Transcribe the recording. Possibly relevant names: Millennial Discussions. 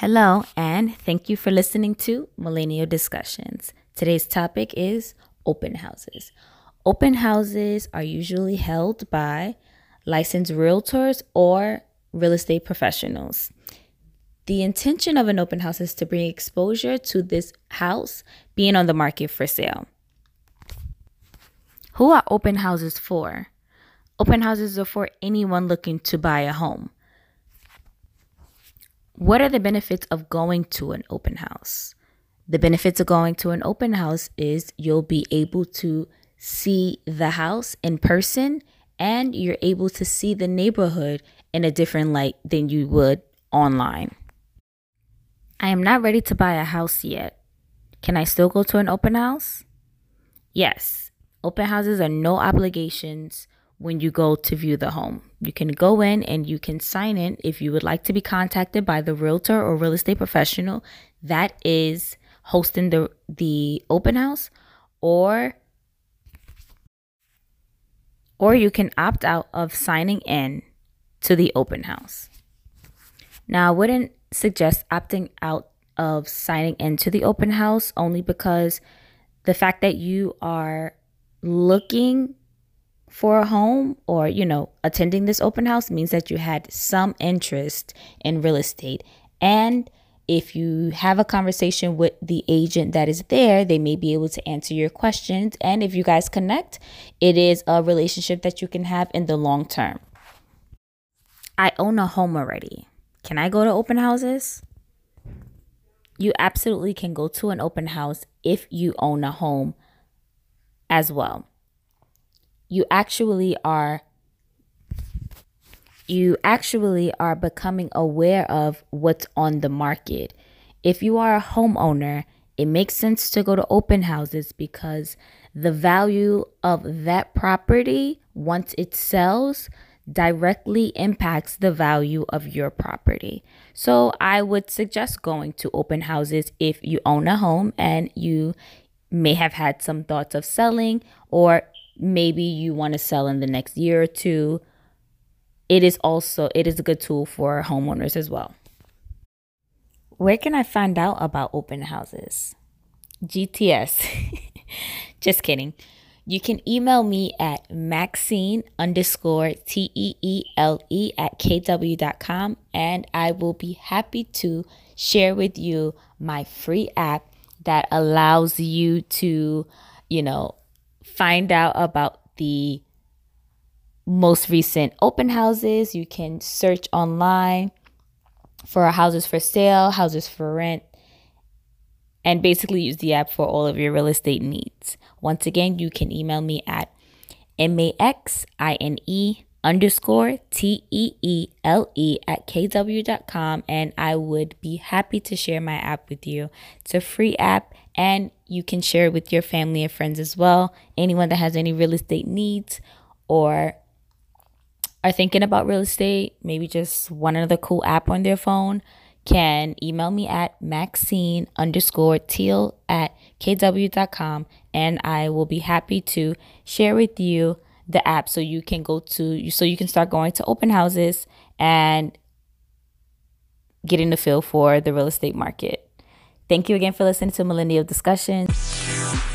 Hello, and thank you for listening to Millennial Discussions. Today's topic is open houses. Open houses are usually held by licensed realtors or real estate professionals. The intention of an open house is to bring exposure to this house being on the market for sale. Who are open houses for? Open houses are for anyone looking to buy a home. What are the benefits of going to an open house? The benefits of going to an open house is you'll be able to see the house in person, and you're able to see the neighborhood in a different light than you would online. I am not ready to buy a house yet. Can I still go to an open house? Yes. Open houses are no obligations. When you go to view the home, you can go in and you can sign in if you would like to be contacted by the realtor or real estate professional that is hosting the open house, or you can opt out of signing in to the open house. Now, I wouldn't suggest opting out of signing into the open house only because the fact that you are looking for a home or, attending this open house means that you had some interest in real estate. And if you have a conversation with the agent that is there, they may be able to answer your questions. And if you guys connect, it is a relationship that you can have in the long term. I own a home already. Can I go to open houses? You absolutely can go to an open house if you own a home as well. You actually are becoming aware of what's on the market. If you are a homeowner, it makes sense to go to open houses because the value of that property, once it sells, directly impacts the value of your property. So I would suggest going to open houses if you own a home and you may have had some thoughts of selling, or maybe you want to sell in the next year or two. It is a good tool for homeowners as well. Where can I find out about open houses? GTS. Just kidding. You can email me at Maxine_TEELE@KW.com, and I will be happy to share with you my free app that allows you to, find out about the most recent open houses. You can search online for houses for sale, houses for rent, and basically use the app for all of your real estate needs. Once again, you can email me at maxine_TEELE@KW.com, and I would be happy to share my app with you. It's a free app, and you can share it with your family and friends as well. Anyone that has any real estate needs or are thinking about real estate, maybe just want another cool app on their phone, can email me at Maxine_Teal@KW.com, and I will be happy to share with you the app so you can start going to open houses and getting the feel for the real estate market. Thank you again for listening to Millennial Discussions.